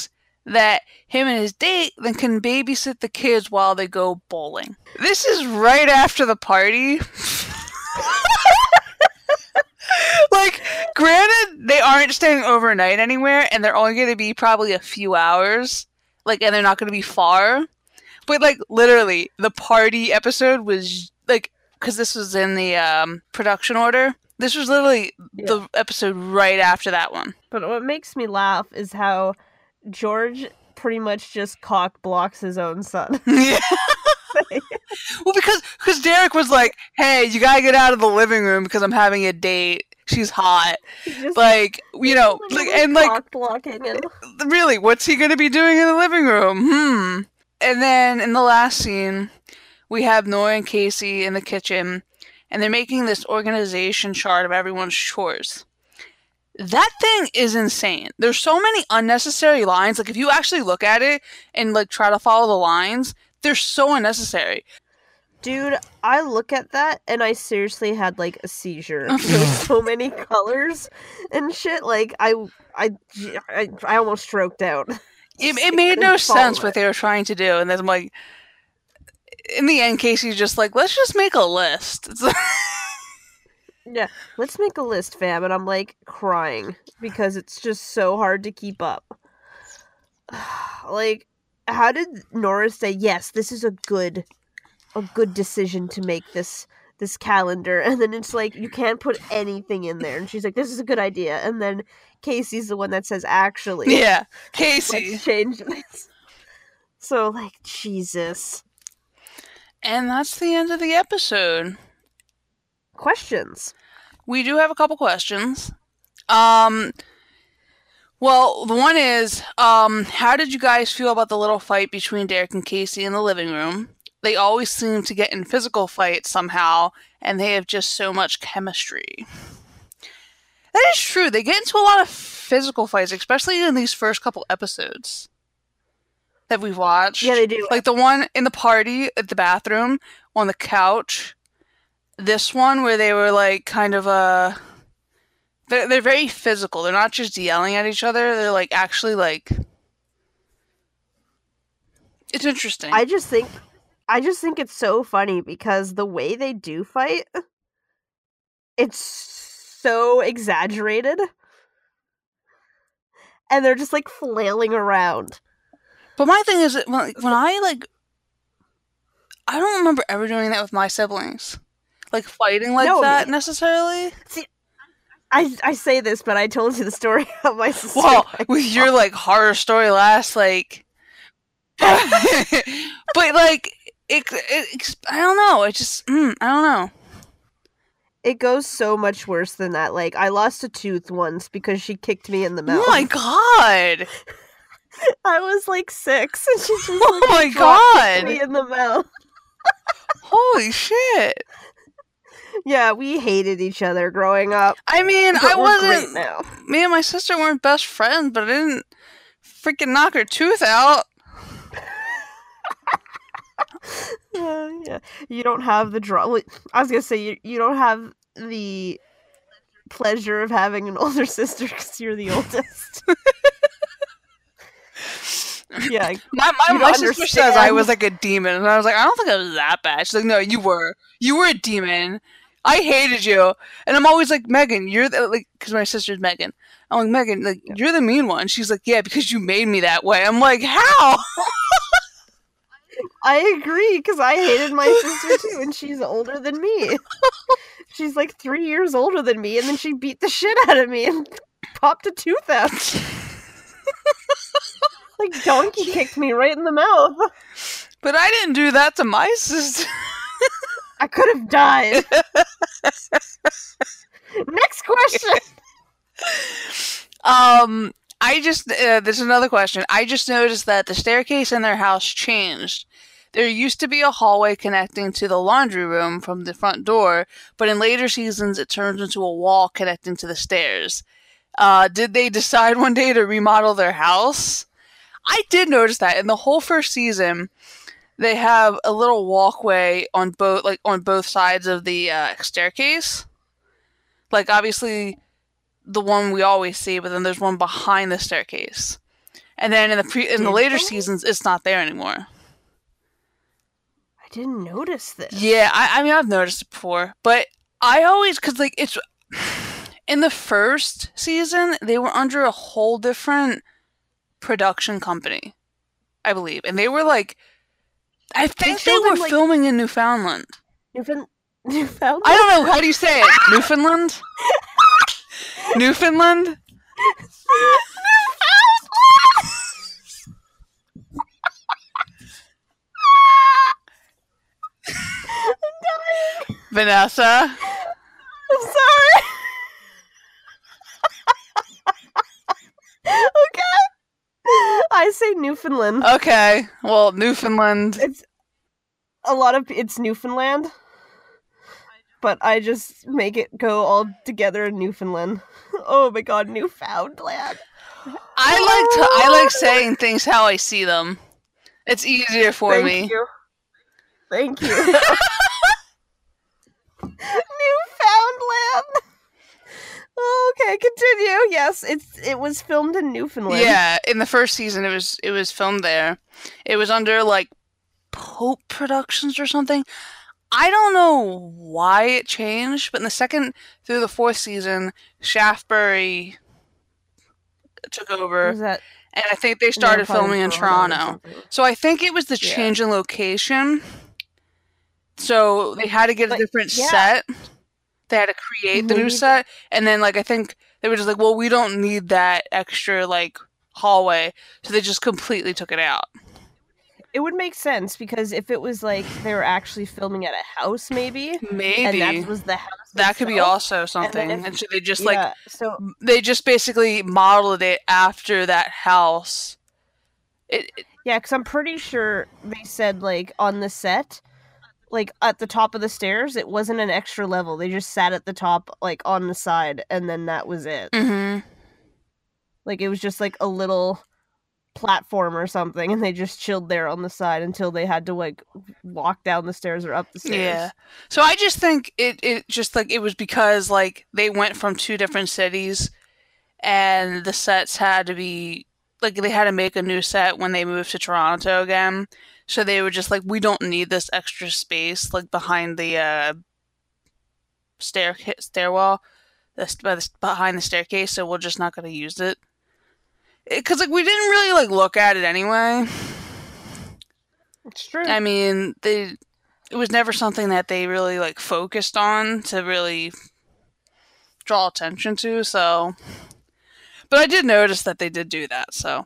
that him and his date then can babysit the kids while they go bowling. This is right after the party. Like, granted, they aren't staying overnight anywhere, and they're only going to be probably a few hours. Like, and they're not going to be far. But, like, literally, the party episode was, like, because this was in the production order. This was literally the episode right after that one. But what makes me laugh is how George pretty much just cock blocks his own son. Yeah. Well, because Derek was like, hey, you gotta get out of the living room because I'm having a date. She's hot. Just, like, you know, like, and like, blocking him. Really, what's he gonna be doing in the living room? And then in the last scene, we have Nora and Casey in the kitchen, and they're making this organization chart of everyone's chores. That thing is insane. There's so many unnecessary lines. Like, if you actually look at it and, like, try to follow the lines, they're so unnecessary. Dude, I look at that, and I seriously had, like, a seizure. There's so many colors and shit. Like, I almost stroked out. It made no sense what they were trying to do. And then I'm like, in the end, Casey's just like, let's just make a list. Yeah, let's make a list, fam. And I'm like crying because it's just so hard to keep up. Like, how did Nora say, yes, this is a good decision to make this calendar? And then it's like, you can't put anything in there. And she's like, this is a good idea. And then Casey's the one that says, actually. Yeah, Casey. Let's change this. So, like, Jesus. And that's the end of the episode. Questions. We do have a couple questions. Well, the one is, how did you guys feel about the little fight between Derek and Casey in the living room? They always seem to get in physical fights somehow, and they have just so much chemistry. That is true. They get into a lot of physical fights, especially in these first couple episodes that we've watched. Yeah, they do. Like the one in the party at the bathroom, on the couch. This one where they were like kind of they're very physical. They're not just yelling at each other. They're like actually like... It's interesting. I just think it's so funny because the way they do fight, it's so exaggerated. And they're just, like, flailing around. But my thing is, when I, like, I don't remember ever doing that with my siblings. Like, fighting like that, necessarily. See, I say this, but I told you the story of my sister. Well, with your, like, horror story last, like... But, like... It I don't know. It just, I don't know. It goes so much worse than that. Like, I lost a tooth once because she kicked me in the mouth. Oh my god! I was like 6, and she just kicked me in the mouth. Holy shit! Yeah, we hated each other growing up. I mean, I wasn't. Me and my sister weren't best friends, but I didn't freaking knock her tooth out. Yeah. You don't have the draw. I was gonna say you don't have the pleasure of having an older sister because you're the oldest. Yeah, my sister says I was like a demon, and I was like, I don't think I was that bad. She's like, no, you were a demon. I hated you, and I'm always like, Megan, you're the, like, because my sister's Megan. I'm like, Megan, like, yeah, you're the mean one. She's like, yeah, because you made me that way. I'm like, how? I agree, because I hated my sister too, and she's older than me. She's like 3 years older than me, and then she beat the shit out of me and popped a tooth out. Like, donkey kicked me right in the mouth. But I didn't do that to my sister. I could have died. Next question. I just, there's another question. I just noticed that the staircase in their house changed. There used to be a hallway connecting to the laundry room from the front door, but in later seasons it turns into a wall connecting to the stairs. Did they decide one day to remodel their house? I did notice that in the whole first season, they have a little walkway on both, like on both sides of the staircase. Like obviously, the one we always see, but then there's one behind the staircase, and then in the later seasons, it's not there anymore. I didn't notice this. Yeah, I mean I've noticed it before, but I always because like it's in the first season they were under a whole different production company, I believe, and they were like, I think they were like, filming in Newfoundland. Newfoundland. I don't know, how do you say it? Newfoundland. Newfoundland? Vanessa? I'm sorry. Okay. I say Newfoundland. Okay. Well, Newfoundland. It's Newfoundland. But I just make it go all together in Newfoundland. Oh my god, Newfoundland. I like saying things how I see them. It's easier for me. Thank you. Newfoundland. Okay, continue. Yes, it was filmed in Newfoundland. Yeah, in the first season it was filmed there. It was under like Pope Productions or something. I don't know why it changed, but in the second through the fourth season, Shaftbury took over, and I think they started filming in Toronto. So I think it was the change in location. So they had to get a different set. They had to create the new set, and then like I think they were just like, well, we don't need that extra like hallway, so they just completely took it out. It would make sense, because if it was like they were actually filming at a house, maybe, and that was the house. That could be also something. And so they just they just basically modeled it after that house. Yeah, because I'm pretty sure they said like on the set, like at the top of the stairs, it wasn't an extra level. They just sat at the top, like on the side, and then that was it. Mm-hmm. Like it was just like a little platform or something, and they just chilled there on the side until they had to like walk down the stairs or up the stairs. Yeah. So I just think it just like it was because like they went from two different cities, and the sets had to be like they had to make a new set when they moved to Toronto again. So they were just like, we don't need this extra space like behind the stairwell, behind the staircase. So we're just not going to use it. Because, like, we didn't really, like, look at it anyway. It's true. I mean, it was never something that they really, like, focused on to really draw attention to, so. But I did notice that they did do that, so.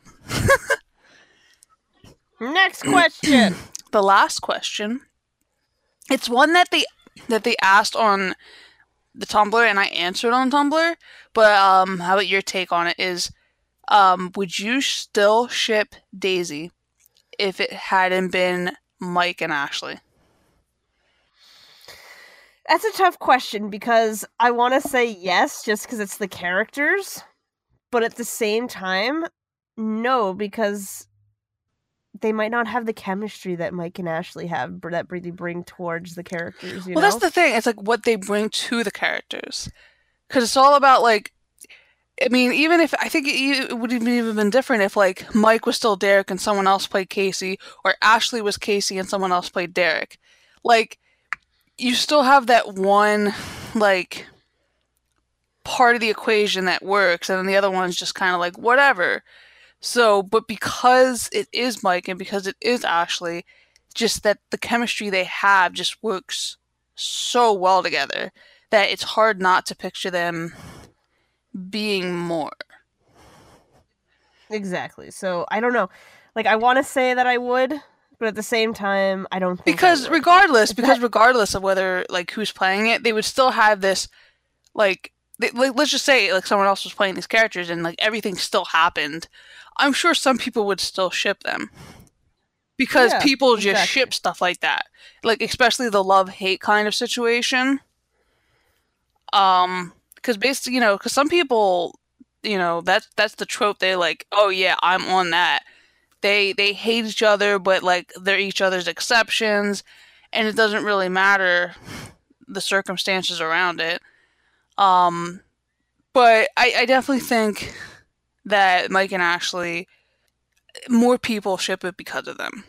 Next question! The last question. It's one that they asked on the Tumblr, and I answered on Tumblr, but how about your take on it is, would you still ship Daisy if it hadn't been Mike and Ashley? That's a tough question, because I want to say yes, just because it's the characters. But at the same time, No, because they might not have the chemistry that Mike and Ashley have, that they bring towards the characters. You know? That's the thing. It's like what they bring to the characters. Because it's all about, like, I mean, even if, I think it would have even been different if, like, Mike was still Derek and someone else played Casey, or Ashley was Casey and someone else played Derek. Like, you still have that one, like, part of the equation that works, and then the other one's just kind of like, whatever. So, but because it is Mike and because it is Ashley, just that the chemistry they have just works so well together that it's hard not to picture them being more. Exactly. So, I don't know. Like, I want to say that I would, but at the same time, I don't think regardless of whether, like, who's playing it, they would still have this, like, let's just say, like, someone else was playing these characters and, like, everything still happened. I'm sure some people would still ship them. Because people just ship stuff like that. Like, especially the love-hate kind of situation. Because basically, you know, because some people, you know, that's the trope. They like, oh yeah, I'm on that. They hate each other, but like they're each other's exceptions, and it doesn't really matter the circumstances around it. But I definitely think that Mike and Ashley, more people ship it because of them.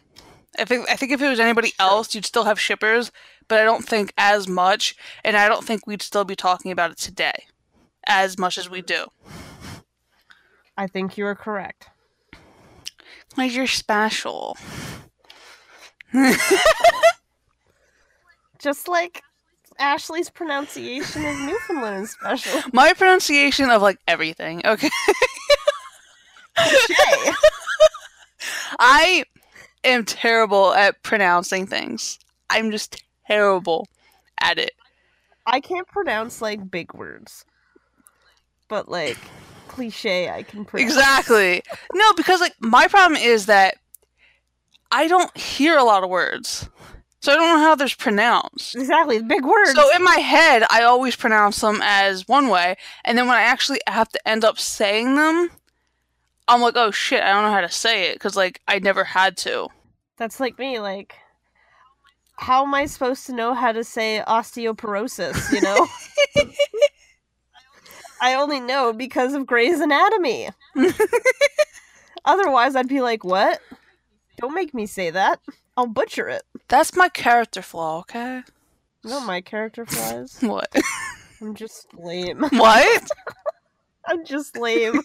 I think if it was anybody else, you'd still have shippers, but I don't think as much, and I don't think we'd still be talking about it today as much as we do. I think you are correct. Because you're special. Just like Ashley's pronunciation of Newfoundland is special. My pronunciation of, like, everything, okay? Okay. I am terrible at pronouncing things. I'm just terrible at it. I can't pronounce, like, big words. But, like, cliche I can pronounce. Exactly. No, because, like, my problem is that I don't hear a lot of words. So I don't know how they're pronounced. Exactly, big words. So in my head, I always pronounce them as one way. And then when I actually have to end up saying them, I'm like, oh shit, I don't know how to say it, because, like, I never had to. That's like me, like, how am I supposed to know how to say osteoporosis, you know? I only know because of Grey's Anatomy. Otherwise, I'd be like, what? Don't make me say that. I'll butcher it. That's my character flaw, okay? You know what my character flaw is? What? I'm just lame. What? I'm just lame.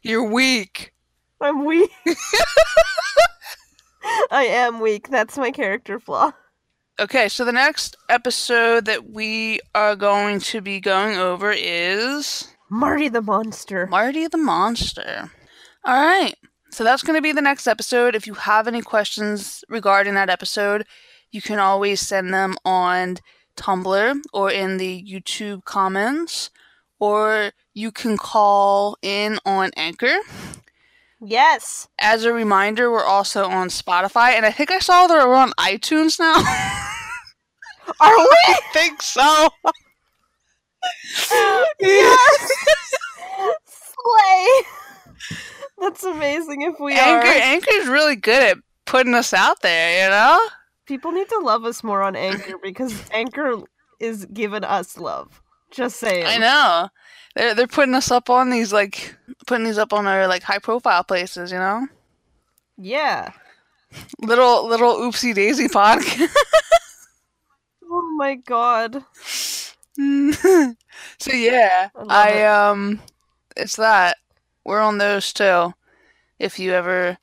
You're weak. I'm weak. I am weak. That's my character flaw. Okay, so the next episode that we are going to be going over is Marty the Monster. Marty the Monster. All right. So that's going to be the next episode. If you have any questions regarding that episode, you can always send them on Tumblr or in the YouTube comments. Or you can call in on Anchor. Yes. As a reminder, we're also on Spotify. And I think I saw that we're on iTunes now. Are we? I think so. Yes. Slay. That's amazing if we Anchor, are. Anchor's really good at putting us out there, you know? People need to love us more on Anchor because Anchor is giving us love. Just saying. I know. They're putting us up on these, like, putting these up on our, like, high profile places, you know? Yeah. Little Oopsie Daisy podcast. Oh my god. So yeah, it's that. We're on those too. If you ever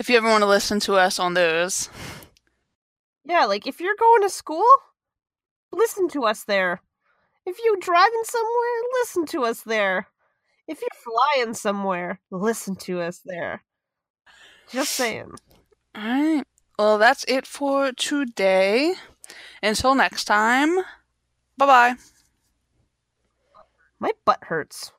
want to listen to us on those. Yeah, like, if you're going to school, listen to us there. If you're driving somewhere, listen to us there. If you're flying somewhere, listen to us there. Just saying. All right. Well, that's it for today. Until next time, bye-bye. My butt hurts.